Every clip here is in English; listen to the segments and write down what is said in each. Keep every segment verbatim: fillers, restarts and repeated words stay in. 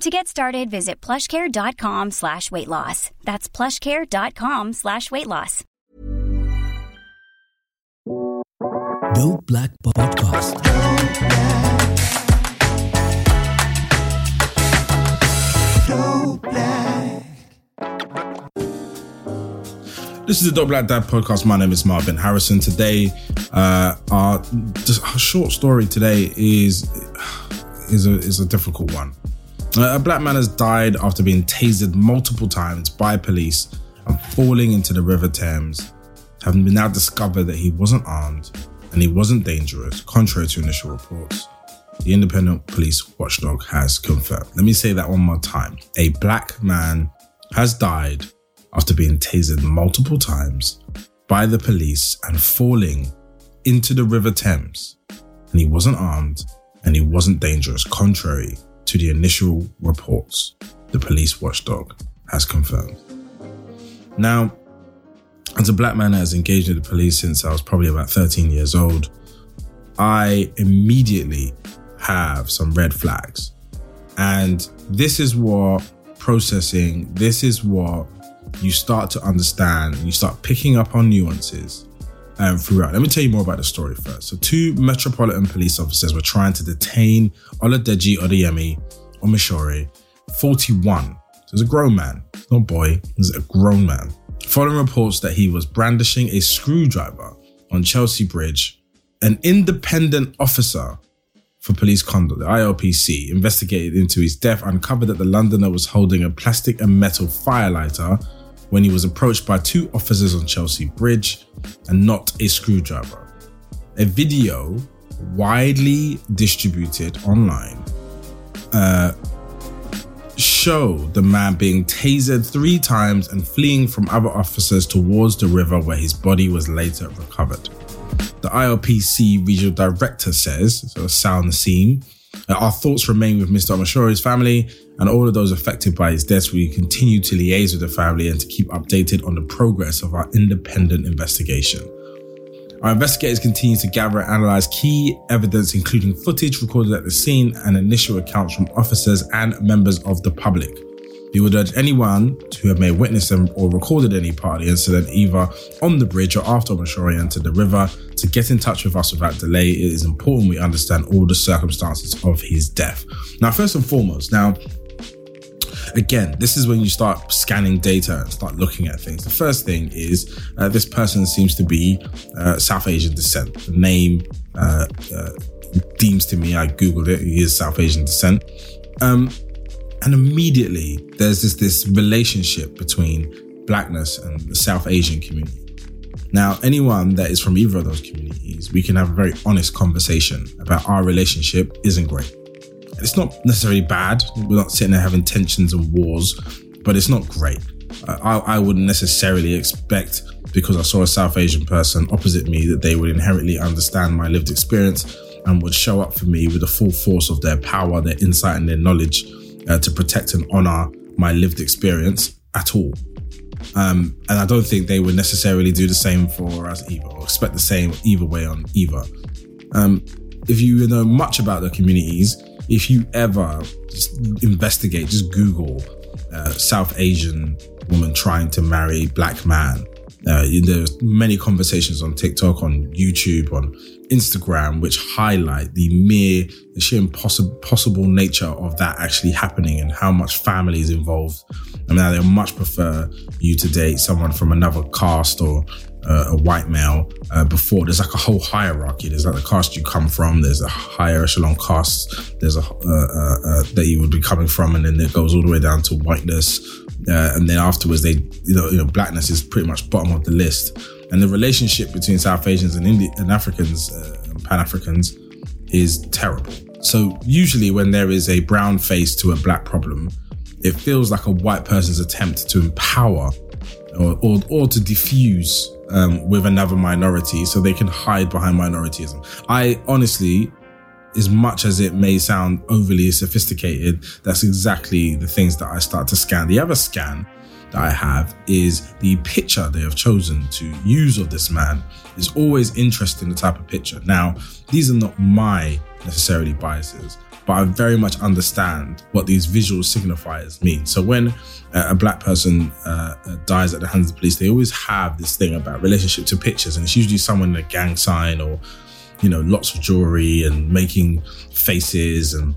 To get started, visit plushcare.com slash weight loss. That's plushcare.com slash weight loss. Dope Black Podcast. Dope Black. This is the Dope Black Dad Podcast. My name is Marvin Harrison. Today, uh, our, our short story today is is a, is a difficult one. A black man has died after being tasered multiple times by police and falling into the River Thames, having now discovered that he wasn't armed and he wasn't dangerous, contrary to initial reports. The independent police watchdog has confirmed. Let me say that one more time. A black man has died after being tasered multiple times by the police and falling into the River Thames. And he wasn't armed and he wasn't dangerous, contrary to the initial reports the police watchdog has confirmed. Now, as a black man that has engaged with the police since I was probably about thirteen years old, I immediately have some red flags. And this is what processing, this is what you start to understand, and you start picking up on nuances um, throughout. Let me tell you more about the story first. So two Metropolitan Police officers were trying to detain Ola Deji Odeyemi Omishore, forty-one. So he's a grown man, not a boy, he's a grown man. Following reports that he was brandishing a screwdriver on Chelsea Bridge, an independent officer for police conduct, the I O P C, investigated into his death, uncovered that the Londoner was holding a plastic and metal firelighter when he was approached by two officers on Chelsea Bridge and not a screwdriver. A video widely distributed online uh, showed the man being tasered three times and fleeing from other officers towards the river where his body was later recovered. The I O P C regional director says, so Sal Nassim, our thoughts remain with Mister Omishore's family and all of those affected by his death. We continue to liaise with the family and to keep updated on the progress of our independent investigation. Our investigators continue to gather and analyse key evidence, including footage recorded at the scene and initial accounts from officers and members of the public. We would urge anyone who have may witnessed them or recorded any part of the incident, either on the bridge or after Omishore entered the river, to get in touch with us without delay. It is important we understand all the circumstances of his death. Now, first and foremost, now, again, this is when you start scanning data and start looking at things. The first thing is uh, this person seems to be uh, South Asian descent. The name uh, uh, deems to me, I Googled it, he is South Asian descent. Um, And immediately, there's this, this relationship between blackness and the South Asian community. Now, anyone that is from either of those communities, we can have a very honest conversation about our relationship isn't great. It's not necessarily bad. We're not sitting there having tensions and wars, but it's not great. I, I wouldn't necessarily expect, because I saw a South Asian person opposite me, that they would inherently understand my lived experience and would show up for me with the full force of their power, their insight, and their knowledge Uh, to protect and honour my lived experience at all. Um, and I don't think they would necessarily do the same for us either, or expect the same either way on either. Um, if you know much about the communities, if you ever just investigate, just Google uh, South Asian woman trying to marry black man, Uh, there's many conversations on TikTok, on YouTube, on Instagram, which highlight the mere, the sheer impossible possible nature of that actually happening and how much family is involved. I mean, they much prefer you to date someone from another caste or uh, a white male uh, before. There's like a whole hierarchy. There's like the caste you come from. There's a higher echelon caste. There's a uh, uh, uh, that you would be coming from, and then it goes all the way down to whiteness. Uh, and then afterwards, they, you know, you know, blackness is pretty much bottom of the list. And the relationship between South Asians and Indian and Africans, uh, Pan Africans, is terrible. So usually, when there is a brown face to a black problem, it feels like a white person's attempt to empower or or, or to diffuse um, with another minority, so they can hide behind minorityism. I honestly, as much as it may sound overly sophisticated, that's exactly the things that I start to scan. The other scan that I have is the picture they have chosen to use of this man is always interesting, the type of picture. Now, these are not my necessarily biases, but I very much understand what these visual signifiers mean. So when a black person uh, dies at the hands of the police, they always have this thing about relationship to pictures, and it's usually someone in a gang sign or, you know, lots of jewelry and making faces and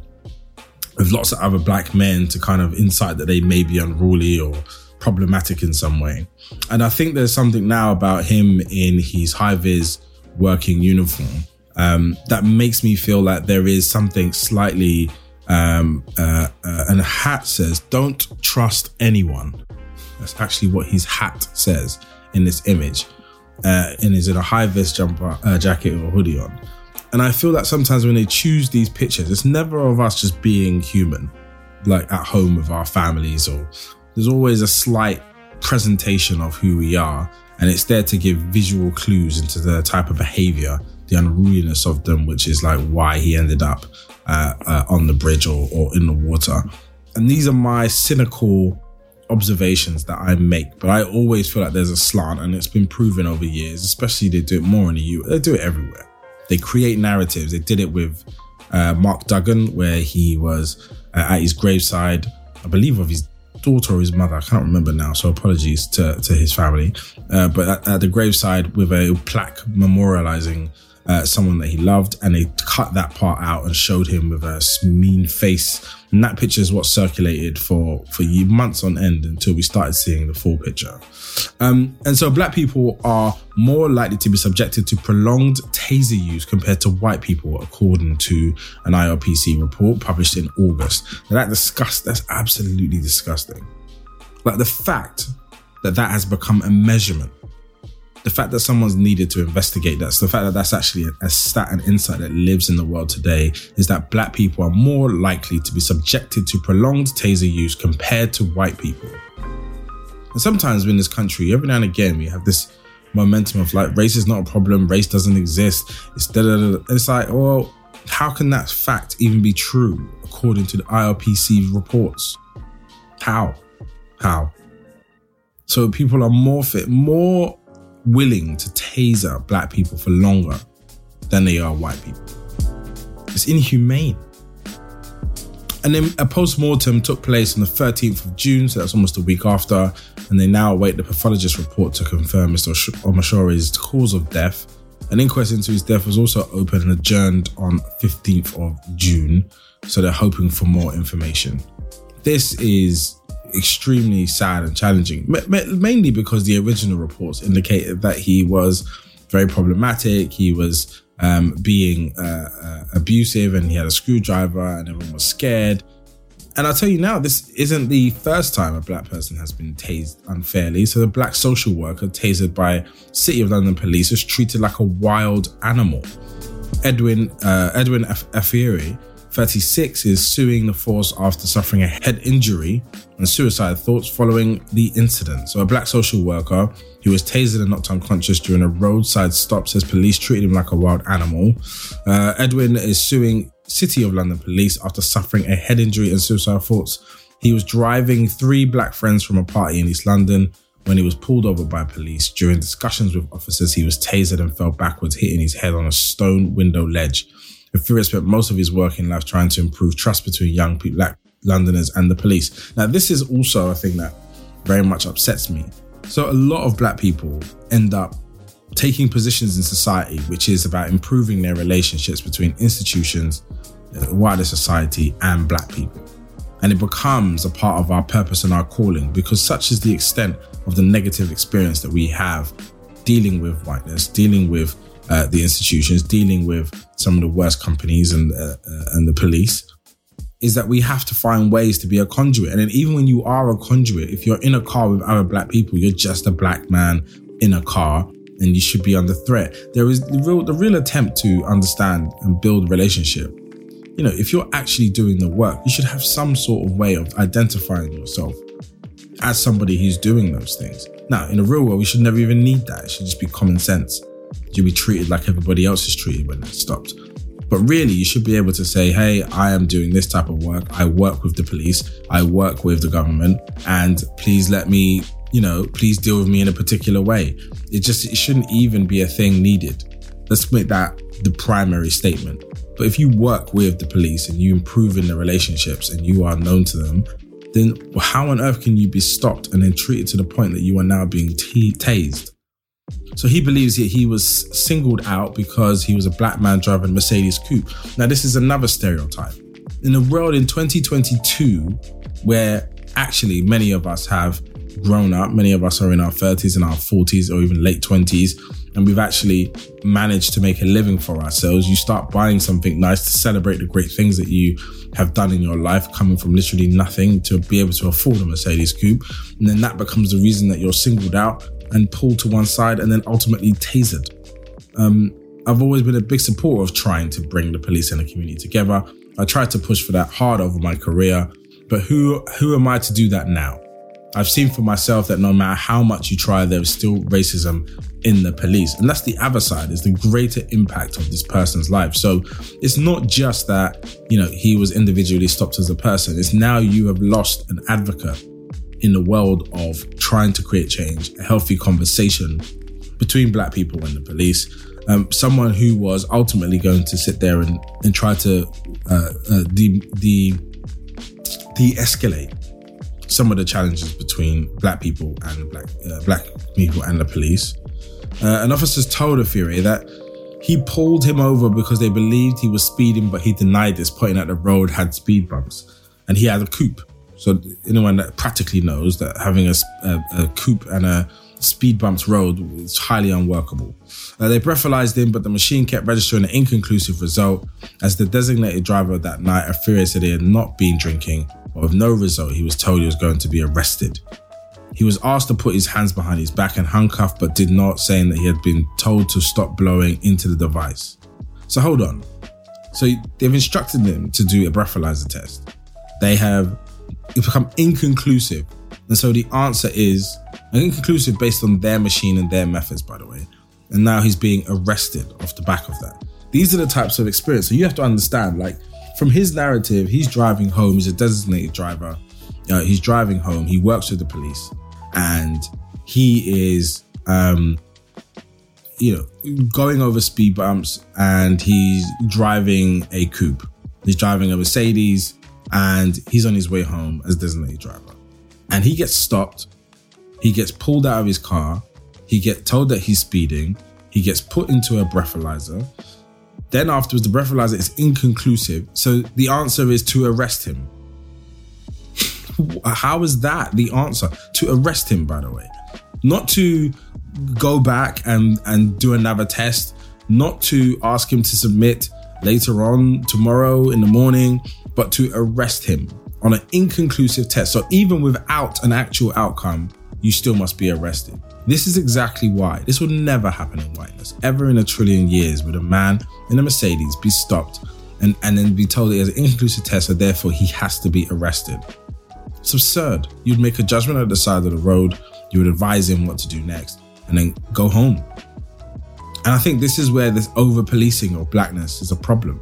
with lots of other black men to kind of incite that they may be unruly or problematic in some way. And I think there's something now about him in his high-vis working uniform um, that makes me feel like there is something slightly, um, uh, uh, and the hat says, don't trust anyone. That's actually what his hat says in this image. Uh, and is in a high-vis jumper, uh, jacket or hoodie on. And I feel that sometimes when they choose these pictures, it's never of us just being human, like at home with our families, or there's always a slight presentation of who we are, and it's there to give visual clues into the type of behaviour, the unruliness of them, which is like why he ended up uh, uh, on the bridge or, or in the water. And these are my cynical observations that I make, but I always feel like there's a slant, and it's been proven over years, especially they do it more in the U S. They do it everywhere. They create narratives. They did it with uh, Mark Duggan, where he was uh, at his graveside, I believe of his daughter or his mother, I can't remember now, so apologies to, to his family, uh, but at, at the graveside with a plaque memorializing uh, someone that he loved, and they cut that part out and showed him with a mean face. And that picture is what circulated for, for months on end until we started seeing the full picture. Um, and so black people are more likely to be subjected to prolonged taser use compared to white people, according to an I O P C report published in August. Now that disgust, that's absolutely disgusting. Like the fact that that has become a measurement, the fact that someone's needed to investigate that, so the fact that that's actually a stat and insight that lives in the world today, is that black people are more likely to be subjected to prolonged taser use compared to white people. And sometimes in this country, every now and again, we have this momentum of like, race is not a problem, race doesn't exist. It's da da da. It's like, well, how can that fact even be true according to the I O P C reports? How? How? So people are more fit, more willing to taser black people for longer than they are white people. It's inhumane. And then a post-mortem took place on the thirteenth of June, so that's almost a week after, and they now await the pathologist's report to confirm Mister Omishore's cause of death. An inquest into his death was also opened and adjourned on fifteenth of June, so they're hoping for more information. This is extremely sad and challenging, mainly because the original reports indicated that he was very problematic, he was um, being uh, uh, abusive, and he had a screwdriver, and everyone was scared. And I'll tell you now, this isn't the first time a black person has been tased unfairly. So the black social worker tasered by City of London police was treated like a wild animal. Edwin uh, Edwin Affiri, thirty-six, is suing the force after suffering a head injury and suicide thoughts following the incident. So a black social worker who was tasered and knocked unconscious during a roadside stop says police treated him like a wild animal. Uh, Edwin is suing City of London police after suffering a head injury and suicide thoughts. He was driving three black friends from a party in East London when he was pulled over by police. During discussions with officers, he was tasered and fell backwards, hitting his head on a stone window ledge. Affiri spent most of his working life trying to improve trust between young black Londoners and the police. Now, this is also a thing that very much upsets me, So a lot of black people end up taking positions in society, which is about improving their relationships between institutions, wider society, and black people. And it becomes a part of our purpose and our calling, because such is the extent of the negative experience that we have dealing with whiteness, dealing with uh, the institutions, dealing with some of the worst companies and uh, and the police, is that we have to find ways to be a conduit. And then even when you are a conduit, if you're in a car with other black people, you're just a black man in a car and you should be under threat. There is the real, the real attempt to understand and build relationship. You know, if you're actually doing the work, you should have some sort of way of identifying yourself as somebody who's doing those things. Now, in the real world, we should never even need that. It should just be common sense. You'll be treated like everybody else is treated when it's stopped. But really, you should be able to say, hey, I am doing this type of work. I work with the police. I work with the government. And please let me, you know, please deal with me in a particular way. It just, it shouldn't even be a thing needed. Let's make that the primary statement. But if you work with the police and you improve in the relationships and you are known to them, then how on earth can you be stopped and then treated to the point that you are now being t- tased? So he believes that he was singled out because he was a black man driving a Mercedes coupe. Now, this is another stereotype. In a world in twenty twenty-two, where actually many of us have grown up, many of us are in our thirties and our forties or even late twenties, and we've actually managed to make a living for ourselves, you start buying something nice to celebrate the great things that you have done in your life, coming from literally nothing to be able to afford a Mercedes coupe. And then that becomes the reason that you're singled out and pulled to one side and then ultimately tasered. Um, I've always been a big supporter of trying to bring the police and the community together. I tried to push for that hard over my career, but who who am I to do that now? I've seen for myself that no matter how much you try, there's still racism in the police. And that's the other side, is the greater impact of this person's life. So it's not just that, you know, he was individually stopped as a person. It's now you have lost an advocate in the world of trying to create change, a healthy conversation between black people and the police. Um, someone who was ultimately going to sit there and, and try to uh, uh, de- de- de-escalate some of the challenges between black people and black uh, black people and the police. Uh, an officer told Affiri that he pulled him over because they believed he was speeding, but he denied this, pointing out the road had speed bumps and he had a coupe. So anyone that practically knows that having a, a, a coupe and a speed bumps road is highly unworkable. Uh, they breathalyzed him, but the machine kept registering an inconclusive result. As the designated driver that night, Affiri said he had not been drinking, but with no result, he was told he was going to be arrested. He was asked to put his hands behind his back and handcuffed, but did not, saying that he had been told to stop blowing into the device. So hold on. So they've instructed him to do a breathalyzer test. They have It's become inconclusive. And so the answer is inconclusive based on their machine and their methods, by the way. And now he's being arrested off the back of that. These are the types of experience. So you have to understand, like, from his narrative, he's driving home. He's a designated driver. Uh, he's driving home. He works with the police. And he is, um, you know, going over speed bumps. And he's driving a coupe. He's driving a Mercedes. And he's on his way home as designated driver. And he gets stopped. He gets pulled out of his car. He gets told that he's speeding. He gets put into a breathalyzer. Then afterwards, the breathalyzer is inconclusive. So the answer is to arrest him. How is that the answer? To arrest him, by the way. Not to go back and, and do another test. Not to ask him to submit later on, tomorrow in the morning, but to arrest him on an inconclusive test. So even without an actual outcome, you still must be arrested. This is exactly why this would never happen in whiteness. Ever in a trillion years would a man in a Mercedes be stopped and, and then be told he has an inconclusive test, so therefore he has to be arrested. It's absurd. You'd make a judgment at the side of the road. You would advise him what to do next and then go home. And I think this is where this over-policing of blackness is a problem.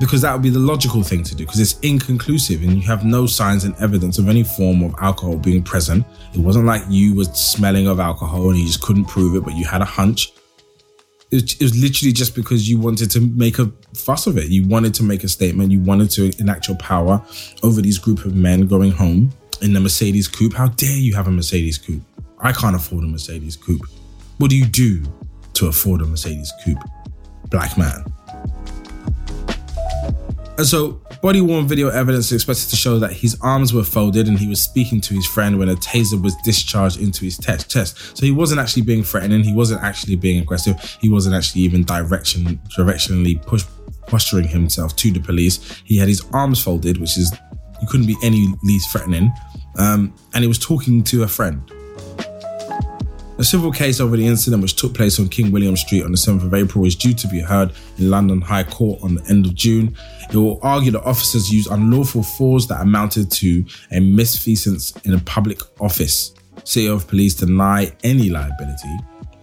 Because that would be the logical thing to do, because it's inconclusive and you have no signs and evidence of any form of alcohol being present. It wasn't like you were smelling of alcohol and you just couldn't prove it, but you had a hunch. It was literally just because you wanted to make a fuss of it. You wanted to make a statement. You wanted to enact your power over these group of men going home in the Mercedes coupe. How dare you have a Mercedes coupe? I can't afford a Mercedes coupe. What do you do to afford a Mercedes coupe? Black man. And so, body-worn video evidence is expected to show that his arms were folded and he was speaking to his friend when a taser was discharged into his te- chest. So he wasn't actually being threatening, he wasn't actually being aggressive, he wasn't actually even direction directionally push, posturing himself to the police. He had his arms folded, which is, you couldn't be any least threatening, um, and he was talking to a friend. A civil case over the incident, which took place on King William Street on the seventh of April, is due to be heard in London High Court on the end of June. It will argue that officers used unlawful force that amounted to a misfeasance in a public office. City of Police deny any liability.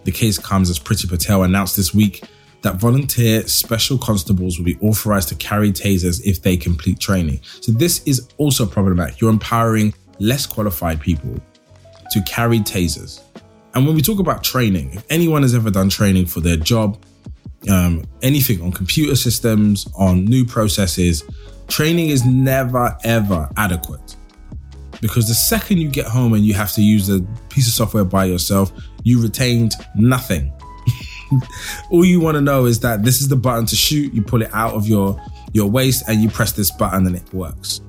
The case comes as Priti Patel announced this week that volunteer special constables will be authorised to carry tasers if they complete training. So this is also problematic. You're empowering less qualified people to carry tasers. And when we talk about training, if anyone has ever done training for their job, um, anything on computer systems, on new processes, training is never, ever adequate. Because the second you get home and you have to use a piece of software by yourself, you retained nothing. All you want to know is that this is the button to shoot. You pull it out of your, your waist and you press this button and it works.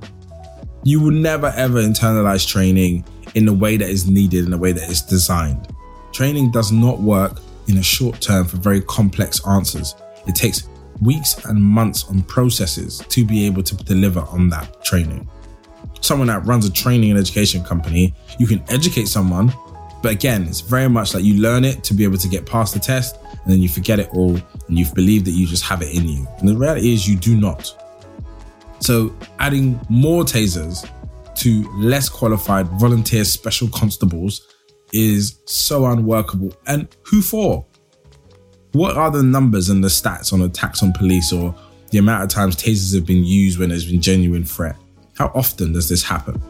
You will never, ever internalize training in the way that is needed, in the way that it's designed. Training does not work in the short term for very complex answers. It takes weeks and months on processes to be able to deliver on that training. Someone that runs a training and education company, you can educate someone, but again, it's very much like you learn it to be able to get past the test and then you forget it all and you've believed that you just have it in you. And the reality is you do not. So adding more tasers to less qualified volunteer special constables is so unworkable. And who for? What are the numbers and the stats on attacks on police or the amount of times tasers have been used when there's been genuine threat? How often does this happen?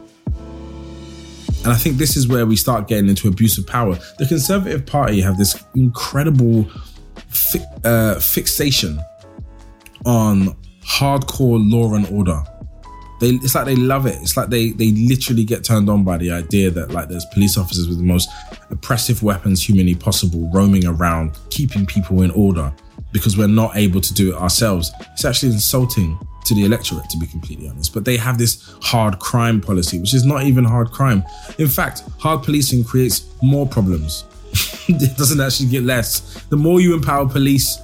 And I think this is where we start getting into abuse of power. The Conservative Party have this incredible fi- uh, fixation on hardcore law and order. They, it's like they love it. It's like they they literally get turned on by the idea that like there's police officers with the most oppressive weapons humanly possible roaming around, keeping people in order because we're not able to do it ourselves. It's actually insulting to the electorate, to be completely honest. But they have this hard crime policy, which is not even hard crime. In fact, hard policing creates more problems. It doesn't actually get less. The more you empower police,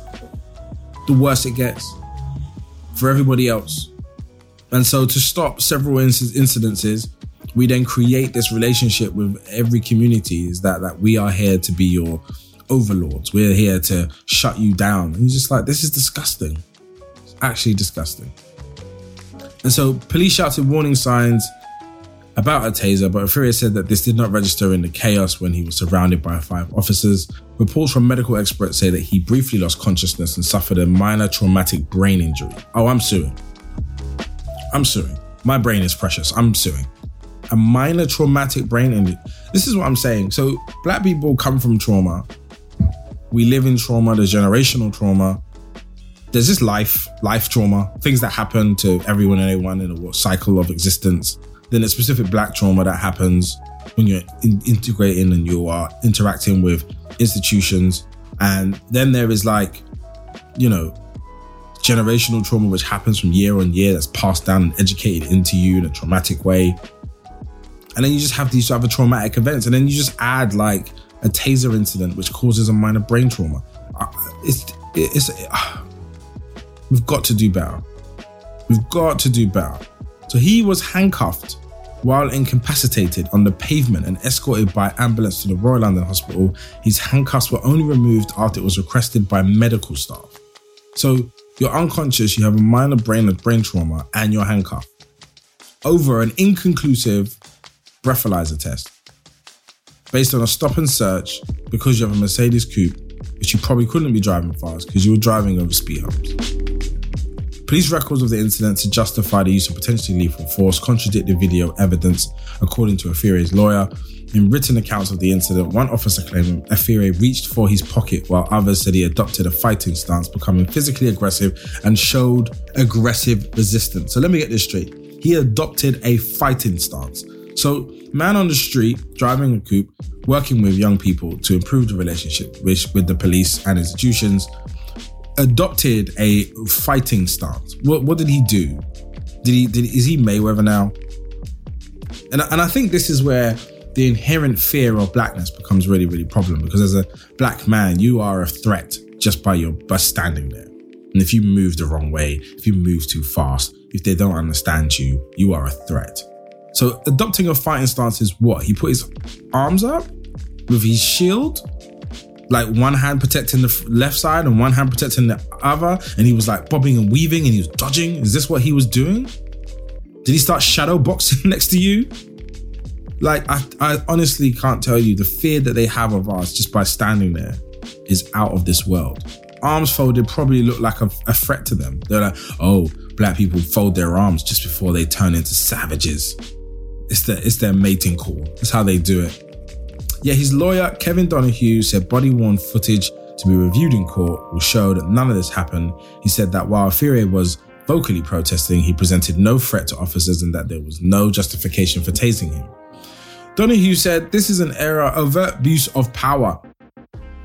the worse it gets for everybody else. And so to stop several incidences, we then create this relationship with every community is that, that we are here to be your overlords. We're here to shut you down. And you're just like, this is disgusting. It's actually disgusting. And so police shouted warning signs about a taser, but Affiri said that this did not register in the chaos when he was surrounded by five officers. Reports from medical experts say that he briefly lost consciousness and suffered a minor traumatic brain injury. Oh, I'm suing. I'm suing. My brain is precious. I'm suing. A minor traumatic brain injury. This is what I'm saying. So black people come from trauma. We live in trauma. There's generational trauma. There's just life, life trauma, things that happen to everyone and anyone in a cycle of existence. Then there's specific black trauma that happens when you're in- integrating and you are interacting with institutions. And then there is like, you know, generational trauma, which happens from year on year, that's passed down and educated into you in a traumatic way. And then you just have these other traumatic events. And then you just add like a taser incident, which causes a minor brain trauma. It's, it's, it's uh, we've got to do better. We've got to do better. So he was handcuffed while incapacitated on the pavement and escorted by ambulance to the Royal London Hospital. His handcuffs were only removed after it was requested by medical staff. So you're unconscious, you have a minor brain and brain trauma, and you're handcuffed over an inconclusive breathalyzer test based on a stop and search because you have a Mercedes coupe, which you probably couldn't be driving fast because you were driving over speed humps. Police records of the incident to justify the use of potentially lethal force contradict the video evidence, according to Affiri's lawyer. In written accounts of the incident, one officer claimed Affiri reached for his pocket while others said he adopted a fighting stance, becoming physically aggressive and showed aggressive resistance. So let me get this straight. He adopted a fighting stance. So man on the street, driving a coupe, working with young people to improve the relationship with the police and institutions, adopted a fighting stance. What, what did he do? Did he? Did, is he Mayweather now? And and I think this is where the inherent fear of blackness becomes really, really problem. Because as a black man, you are a threat just by your by standing there. And if you move the wrong way, if you move too fast, if they don't understand you, you are a threat. So adopting a fighting stance is what he put his arms up with his shield. Like one hand protecting the left side and one hand protecting the other. And he was like bobbing and weaving and he was dodging. Is this what he was doing? Did he start shadow boxing next to you? Like, I, I honestly can't tell you. The fear that they have of us just by standing there is out of this world. Arms folded probably look like a, a threat to them. They're like, oh, black people fold their arms just before they turn into savages. It's their, it's their mating call. That's how they do it. Yet his lawyer, Kevin Donahue, said body-worn footage to be reviewed in court will show that none of this happened. He said that while Affiri was vocally protesting, he presented no threat to officers and that there was no justification for tasing him. Donahue said, this is an era of overt abuse of power.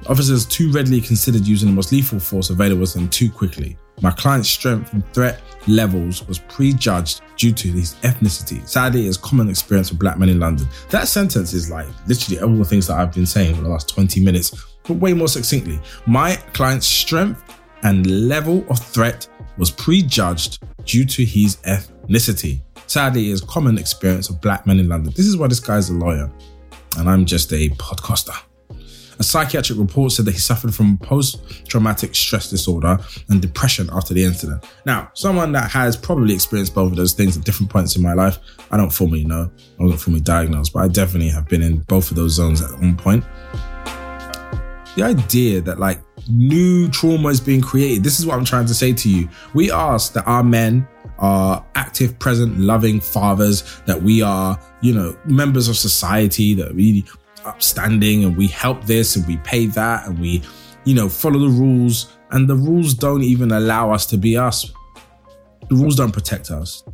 Officers too readily considered using the most lethal force available to them too quickly. My client's strength and threat levels was prejudged due to his ethnicity. Sadly, it's common experience for black men in London. That sentence is like literally all the things that I've been saying for the last twenty minutes, but way more succinctly. My client's strength and level of threat was prejudged due to his ethnicity. Sadly, it's common experience of black men in London. This is why this guy's a lawyer and I'm just a podcaster. A psychiatric report said that he suffered from post-traumatic stress disorder and depression after the incident. Now, someone that has probably experienced both of those things at different points in my life, I don't formally know, I wasn't formally diagnosed, but I definitely have been in both of those zones at one point. The idea that like new trauma is being created, this is what I'm trying to say to you. We ask that our men are active, present, loving fathers, that we are, you know, members of society, that we... upstanding and we help this and we pay that and we, you know, follow the rules, and the rules don't even allow us to be us. The rules don't protect us.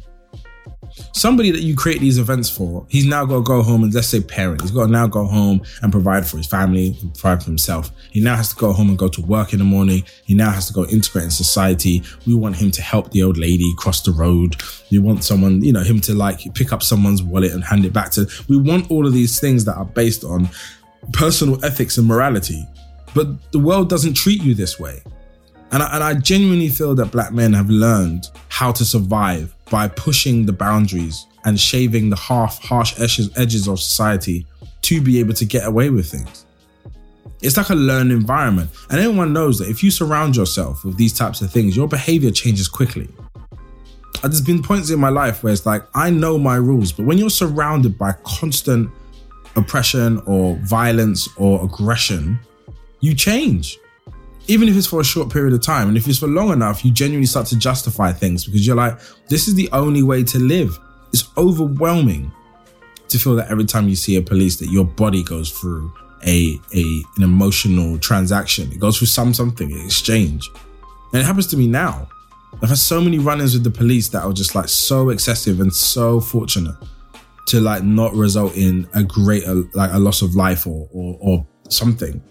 Somebody that you create these events for, he's now got to go home and let's say parent, he's got to now go home and provide for his family and provide for himself. He now has to go home and go to work in the morning. He now has to go integrate in society. We want him to help the old lady cross the road. We want someone, you know, him to like pick up someone's wallet and hand it back to. We want all of these things that are based on personal ethics and morality, but the world doesn't treat you this way. And I, and I genuinely feel that black men have learned how to survive by pushing the boundaries and shaving the half harsh edges of society to be able to get away with things. It's like a learned environment. And everyone knows that if you surround yourself with these types of things, your behavior changes quickly. there's been points in my life where it's like, I know my rules, but when you're surrounded by constant oppression or violence or aggression, you change. Even if it's for a short period of time, and if it's for long enough, you genuinely start to justify things because you're like, this is the only way to live. It's overwhelming to feel that every time you see a police that your body goes through a, a an emotional transaction. It goes through some something, an exchange. And it happens to me now. I've had so many run-ins with the police that are just like so excessive and so fortunate to like not result in a greater, like a loss of life or or, or something.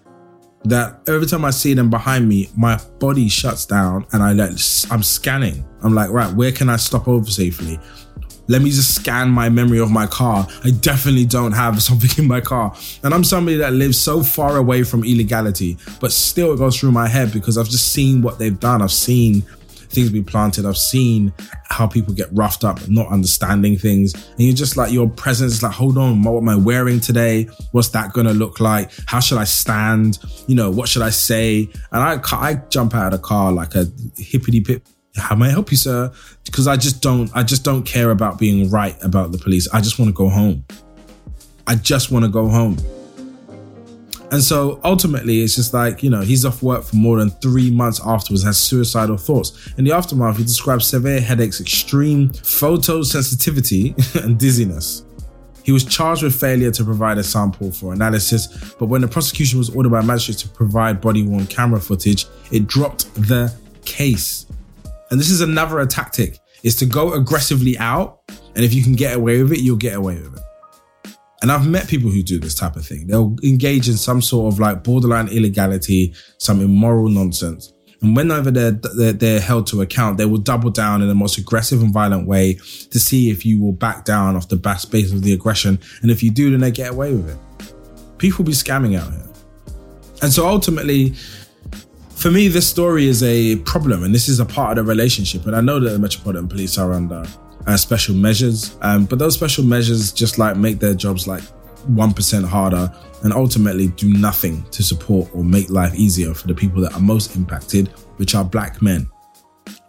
That every time I see them behind me, my body shuts down and I like, I'm scanning. I'm like, right, where can I stop over safely? Let me just scan my memory of my car. I definitely don't have something in my car. And I'm somebody that lives so far away from illegality, but still it goes through my head because I've just seen what they've done. I've seen things be planted. I've seen how people get roughed up and not understanding things. And you're just like, your presence is like, hold on, what am I wearing today? What's that going to look like? How should I stand? You know, what should I say? And I, I jump out of the car like a hippity-pip. How may I help you, sir? Because I just don't, I just don't care about being right about the police. I just want to go home. I just want to go home. And so ultimately, it's just like, you know, he's off work for more than three months afterwards, has suicidal thoughts. In the aftermath, he describes severe headaches, extreme photosensitivity and dizziness. He was charged with failure to provide a sample for analysis, but when the prosecution was ordered by magistrates to provide body-worn camera footage, it dropped the case. And this is another tactic, is to go aggressively out, and if you can get away with it, you'll get away with it. And I've met people who do this type of thing. They'll engage in some sort of like borderline illegality, some immoral nonsense. And whenever they're, they're, they're held to account, they will double down in the most aggressive and violent way to see if you will back down off the base of the aggression. And if you do, then they get away with it. People be scamming out here. And so ultimately, for me, this story is a problem, and this is a part of the relationship. And I know that the Metropolitan Police are under uh, special measures, um, but those special measures just like make their jobs like one percent harder and ultimately do nothing to support or make life easier for the people that are most impacted, which are black men.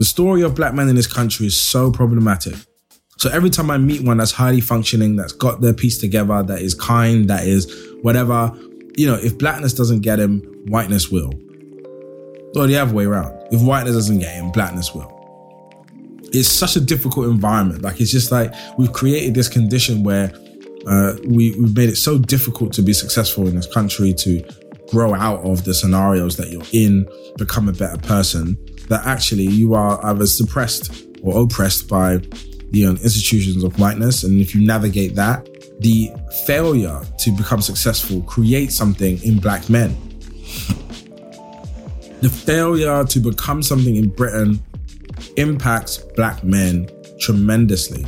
The story of black men in this country is so problematic. So every time I meet one that's highly functioning, that's got their piece together, that is kind, that is whatever, you know, if blackness doesn't get him, whiteness will. Or the other way around. If whiteness doesn't get in, blackness will. It's such a difficult environment. Like, it's just like we've created this condition where uh, we, we've made it so difficult to be successful in this country, to grow out of the scenarios that you're in, become a better person, that actually you are either suppressed or oppressed by the you know, institutions of whiteness. And if you navigate that, the failure to become successful creates something in black men. The failure to become something in Britain impacts black men tremendously.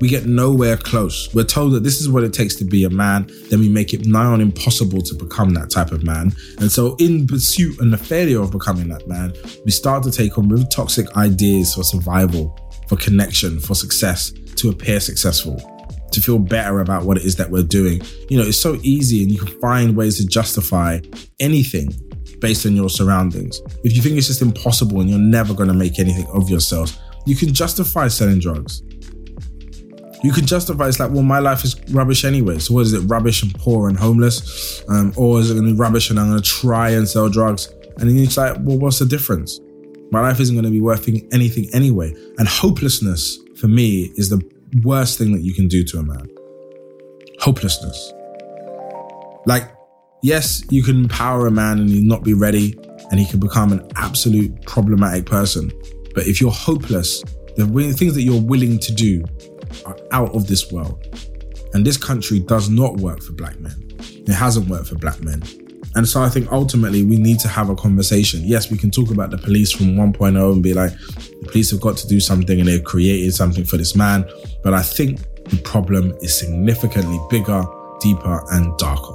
We get nowhere close. We're told that this is what it takes to be a man, then we make it nigh on impossible to become that type of man. And so in pursuit and the failure of becoming that man, we start to take on really toxic ideas for survival, for connection, for success, to appear successful, to feel better about what it is that we're doing. You know, it's so easy, and you can find ways to justify anything based on your surroundings. If you think it's just impossible and you're never going to make anything of yourself, you can justify selling drugs. You can justify, it's like, well, my life is rubbish anyway. So what is it, rubbish and poor and homeless? Um, or is it going to be rubbish and I'm going to try and sell drugs? And then it's like, well, what's the difference? My life isn't going to be worth anything anyway. And hopelessness, for me, is the worst thing that you can do to a man. Hopelessness. Like, yes, you can empower a man and he not be ready and he can become an absolute problematic person. But if you're hopeless, the things that you're willing to do are out of this world. And this country does not work for black men. It hasn't worked for black men. And so I think ultimately we need to have a conversation. Yes, we can talk about the police from one point oh and be like, the police have got to do something and they've created something for this man. But I think the problem is significantly bigger, deeper and darker.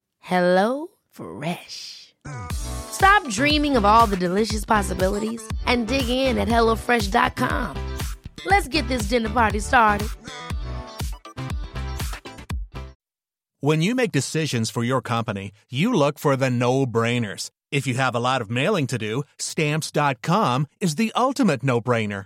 Hello Fresh. Stop dreaming of all the delicious possibilities and dig in at hello fresh dot com. Let's get this dinner party started. When you make decisions for your company, you look for the no-brainers. If you have a lot of mailing to do, stamps dot com is the ultimate no-brainer.